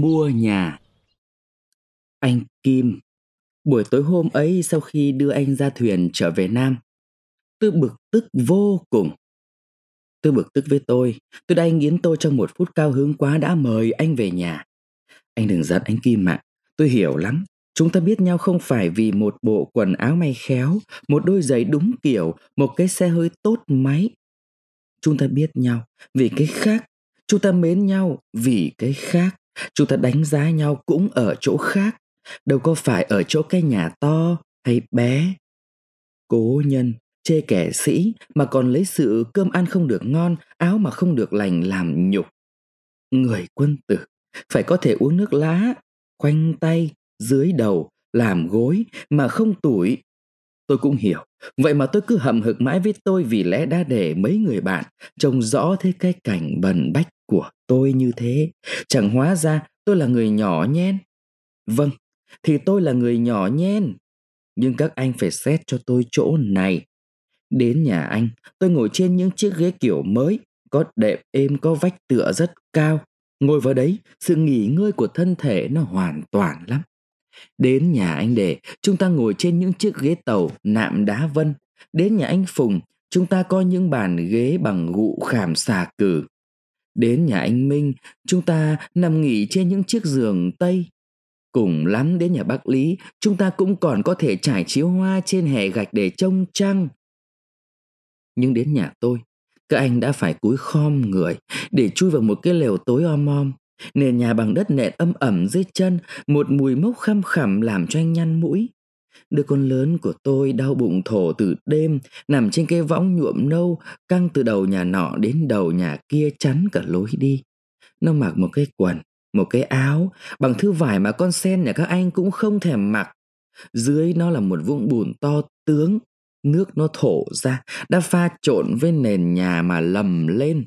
Mua nhà. Anh Kim, buổi tối hôm ấy sau khi đưa anh ra thuyền trở về Nam, tôi bực tức vô cùng. Tôi bực tức với tôi đã nghiến tôi trong một phút cao hứng quá đã mời anh về nhà. Anh đừng giận anh Kim ạ, tôi hiểu lắm. Chúng ta biết nhau không phải vì một bộ quần áo may khéo, một đôi giày đúng kiểu, một cái xe hơi tốt máy. Chúng ta biết nhau vì cái khác, chúng ta mến nhau vì cái khác, chúng ta đánh giá nhau cũng ở chỗ khác, đâu có phải ở chỗ cái nhà to hay bé. Cố nhân, chê kẻ sĩ mà còn lấy sự cơm ăn không được ngon, áo mà không được lành làm nhục. Người quân tử phải có thể uống nước lá, khoanh tay, dưới đầu, làm gối mà không tủi. Tôi cũng hiểu, vậy mà tôi cứ hậm hực mãi với tôi vì lẽ đã để mấy người bạn trông rõ thế cái cảnh bần bách của tôi như thế. Chẳng hóa ra tôi là người nhỏ nhen. Vâng, thì tôi là người nhỏ nhen. Nhưng các anh phải xét cho tôi chỗ này. Đến nhà anh, tôi ngồi trên những chiếc ghế kiểu mới, có đệm êm, có vách tựa rất cao. Ngồi vào đấy, sự nghỉ ngơi của thân thể nó hoàn toàn lắm. Đến nhà anh Đề, chúng ta ngồi trên những chiếc ghế tàu nạm đá vân. Đến nhà anh Phùng, chúng ta có những bàn ghế bằng gụ khảm xà cừ. Đến nhà anh Minh, chúng ta nằm nghỉ trên những chiếc giường tây. Cùng lắm đến nhà bác Lý, chúng ta cũng còn có thể trải chiếu hoa trên hè gạch để trông trăng. Nhưng đến nhà tôi, các anh đã phải cúi khom người để chui vào một cái lều tối om om. Nền nhà bằng đất nện âm ẩm dưới chân, một mùi mốc khăm khẳm làm cho anh nhăn mũi. Đứa con lớn của tôi đau bụng thổ từ đêm, nằm trên cái võng nhuộm nâu, căng từ đầu nhà nọ đến đầu nhà kia chắn cả lối đi. Nó mặc một cái quần, một cái áo bằng thứ vải mà con sen nhà các anh cũng không thèm mặc. Dưới nó là một vũng bùn to tướng, nước nó thổ ra đã pha trộn với nền nhà mà lầm lên.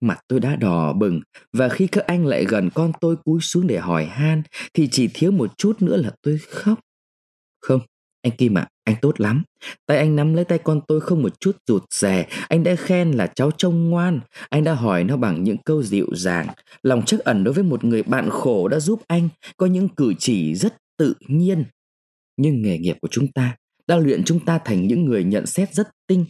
Mặt tôi đã đỏ bừng, và khi các anh lại gần con tôi cúi xuống để hỏi han thì chỉ thiếu một chút nữa là tôi khóc. Không, anh Kim ạ, anh tốt lắm. Tay anh nắm lấy tay con tôi không một chút rụt rè. Anh đã khen là cháu trông ngoan. Anh đã hỏi nó bằng những câu dịu dàng. Lòng trắc ẩn đối với một người bạn khổ đã giúp anh có những cử chỉ rất tự nhiên. Nhưng nghề nghiệp của chúng ta đã luyện chúng ta thành những người nhận xét rất tinh.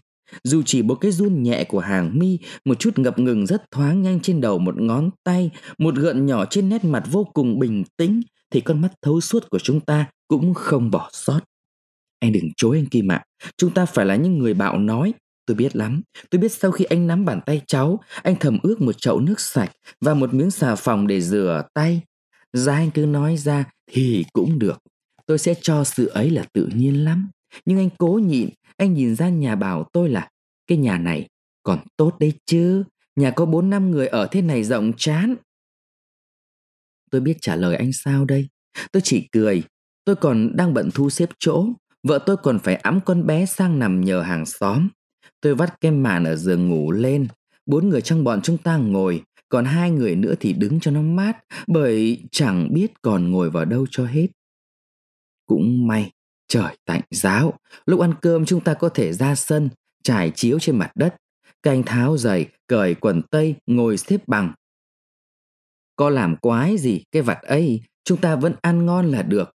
Dù chỉ một cái run nhẹ của hàng mi, một chút ngập ngừng rất thoáng nhanh trên đầu một ngón tay, một gợn nhỏ trên nét mặt vô cùng bình tĩnh, thì con mắt thấu suốt của chúng ta cũng không bỏ sót. Anh đừng chối anh Kim ạ, chúng ta phải là những người bạo nói. Tôi biết lắm, tôi biết sau khi anh nắm bàn tay cháu, anh thầm ước một chậu nước sạch và một miếng xà phòng để rửa tay. Ra anh cứ nói ra thì cũng được, tôi sẽ cho sự ấy là tự nhiên lắm. Nhưng anh cố nhịn, anh nhìn ra nhà bảo tôi là cái nhà này còn tốt đấy chứ, nhà có 4-5 người ở thế này rộng chán. Tôi biết trả lời anh sao đây, tôi chỉ cười. Tôi còn đang bận thu xếp chỗ, vợ tôi còn phải ẵm con bé sang nằm nhờ hàng xóm. Tôi vắt cái màn ở giường ngủ lên, 4 người trong bọn chúng ta ngồi, còn 2 người nữa thì đứng cho nó mát, bởi chẳng biết còn ngồi vào đâu cho hết. Cũng may trời tạnh giáo, lúc ăn cơm chúng ta có thể ra sân, trải chiếu trên mặt đất. Các anh tháo giày, cởi quần tây, ngồi xếp bằng. Có làm quái gì cái vặt ấy, chúng ta vẫn ăn ngon là được.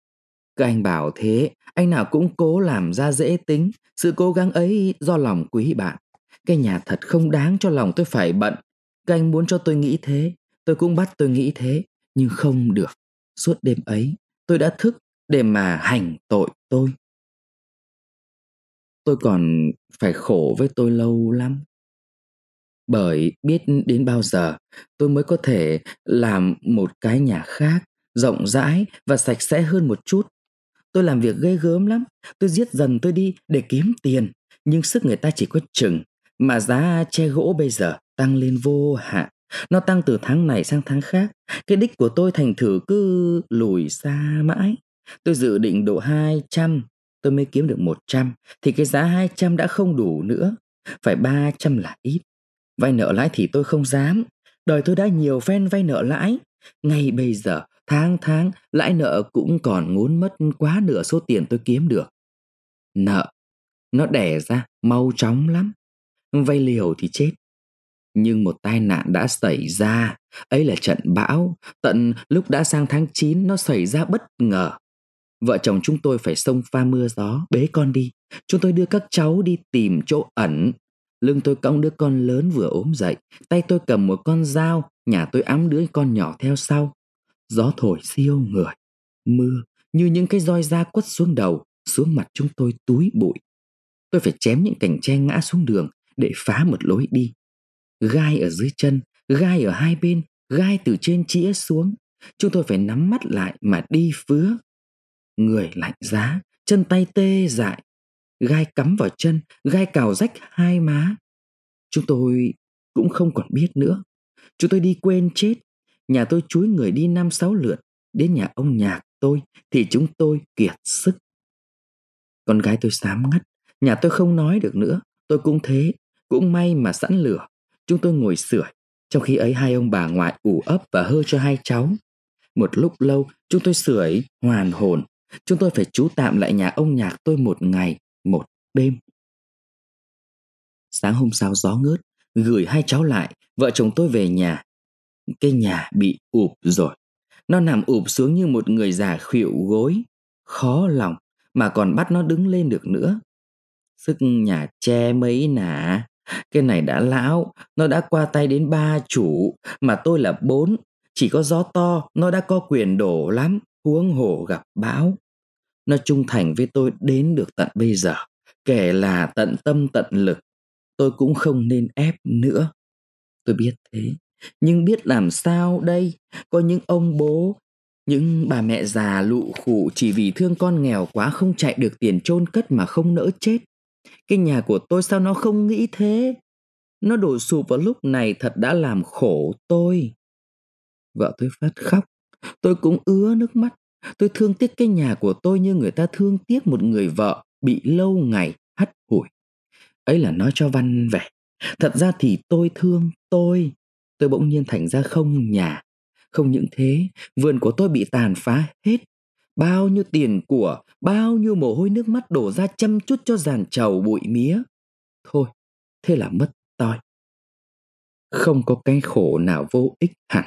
Các anh bảo thế, anh nào cũng cố làm ra dễ tính. Sự cố gắng ấy do lòng quý bạn. Cái nhà thật không đáng cho lòng tôi phải bận. Các anh muốn cho tôi nghĩ thế, tôi cũng bắt tôi nghĩ thế, nhưng không được. Suốt đêm ấy, tôi đã thức để mà hành tội tôi. Tôi còn phải khổ với tôi lâu lắm. Bởi biết đến bao giờ tôi mới có thể làm một cái nhà khác, rộng rãi và sạch sẽ hơn một chút. Tôi làm việc ghê gớm lắm, tôi giết dần tôi đi để kiếm tiền. Nhưng sức người ta chỉ có chừng, mà giá tre gỗ bây giờ tăng lên vô hạn. Nó tăng từ tháng này sang tháng khác. Cái đích của tôi thành thử cứ lùi xa mãi. Tôi dự định độ 200, tôi mới kiếm được 100, thì cái giá 200 đã không đủ nữa, phải 300 là ít. Vay nợ lãi thì tôi không dám, đời tôi đã nhiều phen vay nợ lãi. Ngay bây giờ, tháng lãi nợ cũng còn ngốn mất quá nửa số tiền tôi kiếm được. Nợ, nó đẻ ra mau chóng lắm, vay liều thì chết. Nhưng một tai nạn đã xảy ra, Ấy là trận bão, tận lúc đã sang tháng 9 nó xảy ra bất ngờ. Vợ chồng chúng tôi phải xông pha mưa gió, bế con đi. Chúng tôi đưa các cháu đi tìm chỗ ẩn. Lưng tôi cõng đứa con lớn vừa ốm dậy, tay tôi cầm một con dao, nhà tôi ẵm đứa con nhỏ theo sau. Gió thổi siêu người, mưa như những cái roi da quất xuống đầu, xuống mặt chúng tôi túi bụi. Tôi phải chém những cành tre ngã xuống đường để phá một lối đi. Gai ở dưới chân, gai ở hai bên, gai từ trên chĩa xuống. Chúng tôi phải nắm mắt lại mà đi phứa. Người lạnh giá, chân tay tê dại. Gai cắm vào chân, gai cào rách hai má. Chúng tôi cũng không còn biết nữa. Chúng tôi đi quên chết. Nhà tôi chúi người đi 5-6 lượt. Đến nhà ông Nhạc tôi thì chúng tôi kiệt sức. Con gái tôi xám ngắt. Nhà tôi không nói được nữa. Tôi cũng thế. Cũng may mà sẵn lửa. Chúng tôi ngồi sưởi. Trong khi ấy hai ông bà ngoại ủ ấp và hơ cho hai cháu. Một lúc lâu chúng tôi sưởi hoàn hồn. Chúng tôi phải trú tạm lại nhà ông Nhạc tôi một ngày, một đêm. Sáng hôm sau gió ngớt, gửi hai cháu lại, vợ chồng tôi về nhà. Cái nhà bị ụp rồi. Nó nằm ụp xuống như một người già khuỵu gối. Khó lòng mà còn bắt nó đứng lên được nữa. Sức nhà tre mấy nả. Cái này đã lão, nó đã qua tay đến 3 chủ, mà tôi là 4. Chỉ có gió to, nó đã có quyền đổ lắm, huống hồ gặp bão. Nó trung thành với tôi đến được tận bây giờ, kể là tận tâm tận lực. Tôi cũng không nên ép nữa. Tôi biết thế, nhưng biết làm sao đây? Có những ông bố, những bà mẹ già lụ khụ chỉ vì thương con nghèo quá không chạy được tiền chôn cất mà không nỡ chết. Cái nhà của tôi sao nó không nghĩ thế? Nó đổ sụp vào lúc này thật đã làm khổ tôi. Vợ tôi phát khóc, tôi cũng ứa nước mắt. Tôi thương tiếc cái nhà của tôi như người ta thương tiếc một người vợ bị lâu ngày hắt hủi. Ấy là nói cho văn vẻ. Thật ra thì tôi thương tôi. Tôi bỗng nhiên thành ra không nhà. Không những thế, vườn của tôi bị tàn phá hết. Bao nhiêu tiền của, bao nhiêu mồ hôi nước mắt đổ ra chăm chút cho giàn trầu bụi mía. Thôi, thế là mất tôi. Không có cái khổ nào vô ích hẳn.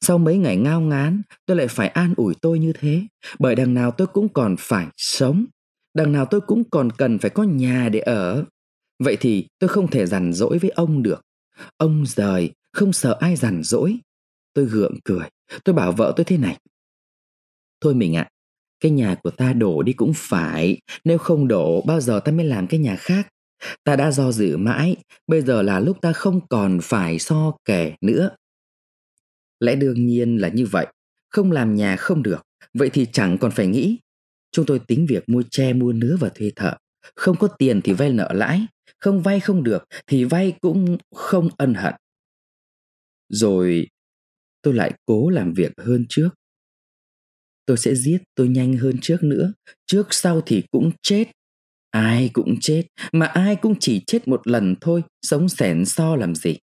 Sau mấy ngày ngao ngán, tôi lại phải an ủi tôi như thế. Bởi đằng nào tôi cũng còn phải sống. Đằng nào tôi cũng còn cần phải có nhà để ở. Vậy thì tôi không thể giằn dỗi với ông được. Ông giời, không sợ ai giằn dỗi. Tôi gượng cười, tôi bảo vợ tôi thế này. Thôi mình ạ, cái nhà của ta đổ đi cũng phải. Nếu không đổ, bao giờ ta mới làm cái nhà khác? Ta đã do dự mãi, bây giờ là lúc ta không còn phải so kè nữa. Lẽ đương nhiên là như vậy. Không làm nhà không được, vậy thì chẳng còn phải nghĩ. Chúng tôi tính việc mua tre, mua nứa và thuê thợ. Không có tiền thì vay nợ lãi. Không vay không được thì vay cũng không ân hận. Rồi tôi lại cố làm việc hơn trước. Tôi sẽ giết tôi nhanh hơn trước nữa. Trước sau thì cũng chết. Ai cũng chết, mà ai cũng chỉ chết một lần thôi. Sống xẻn so làm gì.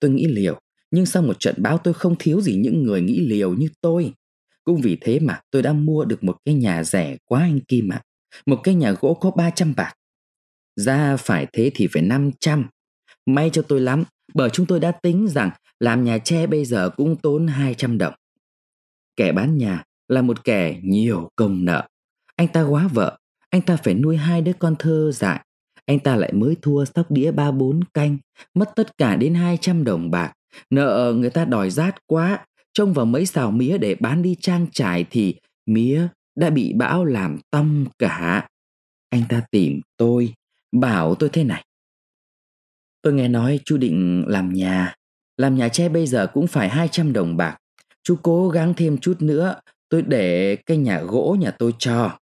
Tôi nghĩ liều. Nhưng sau một trận bão tôi không thiếu gì những người nghĩ liều như tôi. Cũng vì thế mà tôi đã mua được một cái nhà rẻ quá anh Kim ạ. Một cái nhà gỗ có 300 bạc. Ra phải thế thì phải 500. May cho tôi lắm, bởi chúng tôi đã tính rằng làm nhà tre bây giờ cũng tốn 200 đồng. Kẻ bán nhà là một kẻ nhiều công nợ. Anh ta quá vợ, anh ta phải nuôi 2 đứa con thơ dại. Anh ta lại mới thua sóc đĩa 3-4 canh, mất tất cả đến 200 đồng bạc. Nợ người ta đòi rát quá, trông vào mấy xào mía để bán đi trang trải thì mía đã bị bão làm tăm cả. Anh ta tìm tôi, bảo tôi thế này. Tôi nghe nói chú định làm nhà tre bây giờ cũng phải 200 đồng bạc. Chú cố gắng thêm chút nữa, tôi để cái nhà gỗ nhà tôi cho.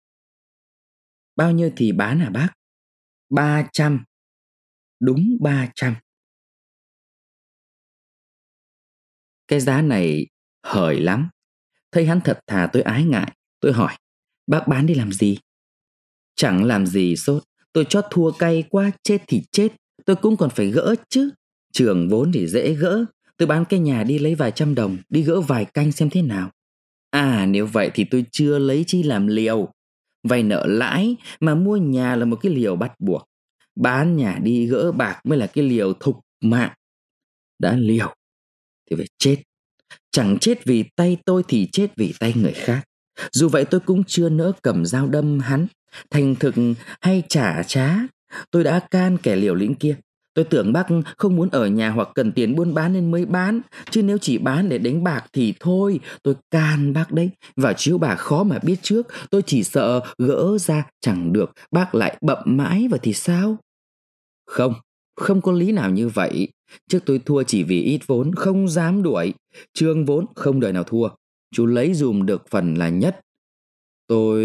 Bao nhiêu thì bán hả bác? 300. Đúng 300. Cái giá này hời lắm. Thấy hắn thật thà tôi ái ngại. Tôi hỏi, bác bán đi làm gì? Chẳng làm gì sốt. Tôi chót thua cay quá, chết thì chết. Tôi cũng còn phải gỡ chứ. Trường vốn thì dễ gỡ. Tôi bán cái nhà đi lấy vài trăm đồng, đi gỡ vài canh xem thế nào. À, nếu vậy thì tôi chưa lấy chi làm liều. Vay nợ lãi mà mua nhà là một cái liều bắt buộc. Bán nhà đi gỡ bạc mới là cái liều thục mạng. Đã liều thì phải chết Chẳng chết vì tay tôi thì chết vì tay người khác. Dù vậy tôi cũng chưa nỡ cầm dao đâm hắn. Thành thực hay trả trá, tôi đã can kẻ liều lĩnh kia. Tôi tưởng bác không muốn ở nhà hoặc cần tiền buôn bán nên mới bán, chứ nếu chỉ bán để đánh bạc thì thôi, tôi can bác đấy. Và chiếu bà khó mà biết trước, tôi chỉ sợ gỡ ra chẳng được, bác lại bậm mãi và thì sao? Không, không có lý nào như vậy. Trước tôi thua chỉ vì ít vốn, không dám đuổi. Trương vốn không đời nào thua, chú lấy dùm được phần là nhất. Tôi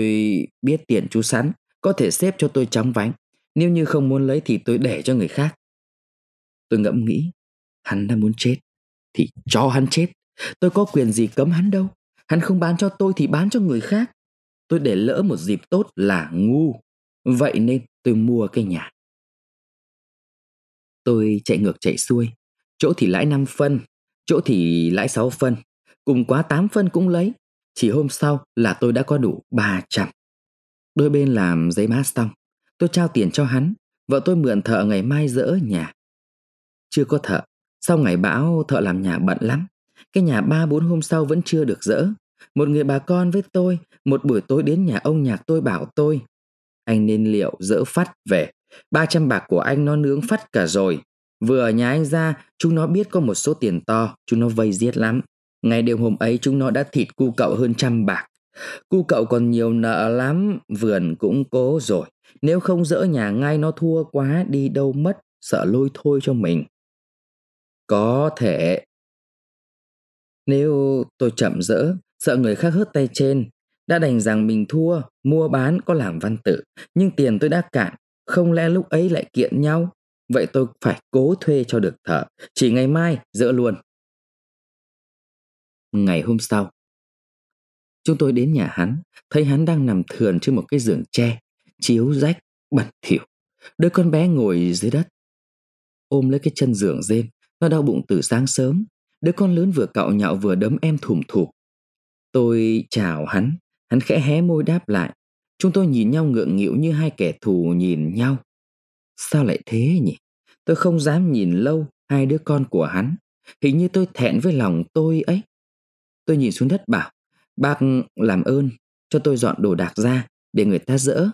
biết tiền chú sẵn, có thể xếp cho tôi chóng vánh. Nếu như không muốn lấy thì tôi để cho người khác. Tôi ngẫm nghĩ, hắn đã muốn chết thì cho hắn chết. Tôi có quyền gì cấm hắn đâu. Hắn không bán cho tôi thì bán cho người khác. Tôi để lỡ một dịp tốt là ngu. Vậy nên tôi mua cái nhà. Tôi chạy ngược chạy xuôi. Chỗ thì lãi 5 phân, chỗ thì lãi 6 phân. Cùng quá 8 phân cũng lấy. Chỉ hôm sau là tôi đã có đủ 300. Đôi bên làm giấy má xong, tôi trao tiền cho hắn. Vợ tôi mượn thợ ngày mai dỡ nhà. Chưa có thợ, sau ngày bão thợ làm nhà bận lắm. Cái nhà 3-4 hôm sau vẫn chưa được dỡ. Một người bà con với tôi, một buổi tối đến nhà ông nhạc tôi bảo tôi: anh nên liệu dỡ phát về, 300 bạc của anh nó nướng phát cả rồi. Vừa ở nhà anh ra, chúng nó biết có một số tiền to, chúng nó vây giết lắm. Ngày đêm hôm ấy chúng nó đã thịt cu cậu hơn 100 bạc. Cu cậu còn nhiều nợ lắm, vườn cũng cố rồi. Nếu không dỡ nhà ngay nó thua quá, đi đâu mất, sợ lôi thôi cho mình. Có thể nếu tôi chậm dỡ, sợ người khác hớt tay trên. Đã đành rằng mình thua, mua bán có làm văn tự, nhưng tiền tôi đã cạn, không lẽ lúc ấy lại kiện nhau. Vậy tôi phải cố thuê cho được thợ, chỉ ngày mai dỡ luôn. Ngày hôm sau, chúng tôi đến nhà hắn, thấy hắn đang nằm thườn trên một cái giường tre, chiếu rách, bẩn thỉu. Đứa con bé ngồi dưới đất, ôm lấy cái chân giường rên. Nó đau bụng từ sáng sớm. Đứa con lớn vừa cạo nhạo vừa đấm em thủm thủm. Tôi chào hắn, hắn khẽ hé môi đáp lại. Chúng tôi nhìn nhau ngượng nghịu như hai kẻ thù nhìn nhau. Sao lại thế nhỉ? Tôi không dám nhìn lâu hai đứa con của hắn. Hình như tôi thẹn với lòng tôi ấy. Tôi nhìn xuống đất bảo: bác làm ơn cho tôi dọn đồ đạc ra để người ta dỡ.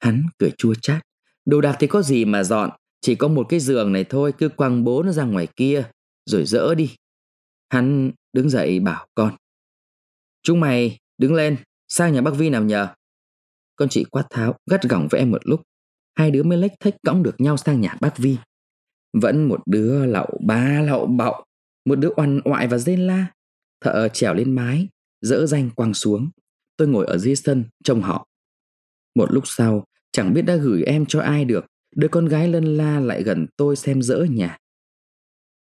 Hắn cười chua chát: đồ đạc thì có gì mà dọn, chỉ có một cái giường này thôi, cứ quăng bố nó ra ngoài kia rồi dỡ đi. Hắn đứng dậy bảo con: chúng mày đứng lên, sang nhà bác Vi nào nhờ. Con chị quát tháo gắt gỏng với em một lúc, hai đứa mới lếch thếch cõng được nhau sang nhà bác Vi. Vẫn một đứa lậu ba lậu bậu, một đứa oằn oại và rên la. Thợ trèo lên mái, dỡ ranh quăng xuống. Tôi ngồi ở dưới sân trông họ. Một lúc sau, chẳng biết đã gửi em cho ai được, đứa con gái lân la lại gần tôi xem dỡ nhà.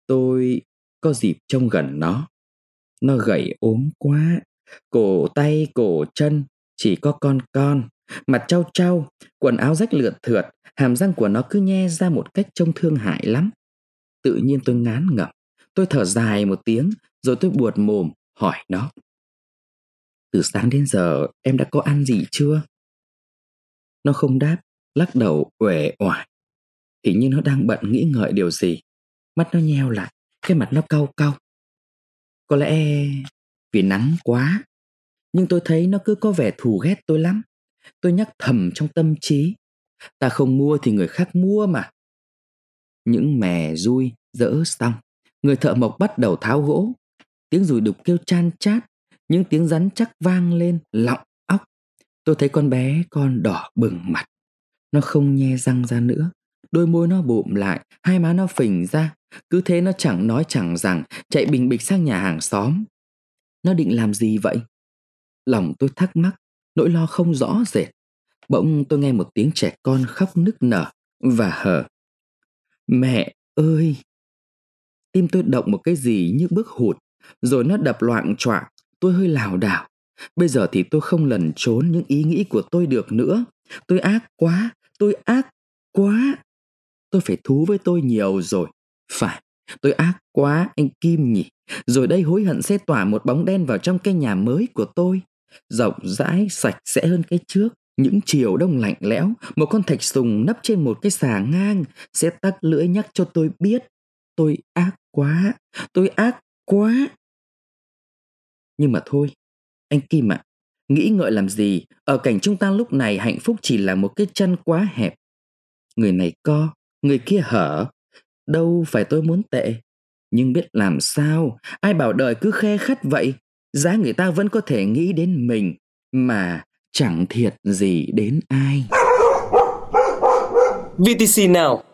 Tôi có dịp trông gần nó. Nó gầy ốm quá, cổ tay cổ chân chỉ có con, mặt trao trao, quần áo rách lượt thượt, hàm răng của nó cứ nhe ra một cách trông thương hại lắm. Tự nhiên tôi ngán ngẩm, tôi thở dài một tiếng, rồi tôi buột mồm hỏi nó: từ sáng đến giờ em đã có ăn gì chưa? Nó không đáp, lắc đầu uể oải. Hình như nó đang bận nghĩ ngợi điều gì. Mắt nó nheo lại, cái mặt nó cau cau. Có lẽ vì nắng quá. Nhưng tôi thấy nó cứ có vẻ thù ghét tôi lắm. Tôi nhắc thầm trong tâm trí: ta không mua thì người khác mua mà. Những mẻ dui dỡ xong, người thợ mộc bắt đầu tháo gỗ. Tiếng dùi đục kêu chan chát, những tiếng rắn chắc vang lên lọng óc. Tôi thấy con bé con đỏ bừng mặt. Nó không nhe răng ra nữa, đôi môi nó bụm lại, hai má nó phình ra. Cứ thế nó chẳng nói chẳng rằng, chạy bình bịch sang nhà hàng xóm. Nó định làm gì vậy? Lòng tôi thắc mắc, nỗi lo không rõ rệt. Bỗng tôi nghe một tiếng trẻ con khóc nức nở và hờ: mẹ ơi! Tim tôi động một cái gì như bước hụt, rồi nó đập loạng choạng. Tôi hơi lảo đảo. Bây giờ thì tôi không lẩn trốn những ý nghĩ của tôi được nữa. Tôi ác quá, tôi ác quá. Tôi phải thú với tôi nhiều rồi. Phải, tôi ác quá anh Kim nhỉ. Rồi đây hối hận sẽ tỏa một bóng đen vào trong cái nhà mới của tôi. Rộng rãi, sạch sẽ hơn cái trước. Những chiều đông lạnh lẽo, một con thạch sùng nấp trên một cái xà ngang sẽ tắc lưỡi nhắc cho tôi biết. Tôi ác quá, tôi ác quá. Nhưng mà thôi, anh Kim ạ, nghĩ ngợi làm gì, ở cảnh chúng ta lúc này hạnh phúc chỉ là một cái chân quá hẹp. Người này co, người kia hở, đâu phải tôi muốn tệ. Nhưng biết làm sao, ai bảo đời cứ khe khắt vậy, giá người ta vẫn có thể nghĩ đến mình, mà chẳng thiệt gì đến ai. VTC nào!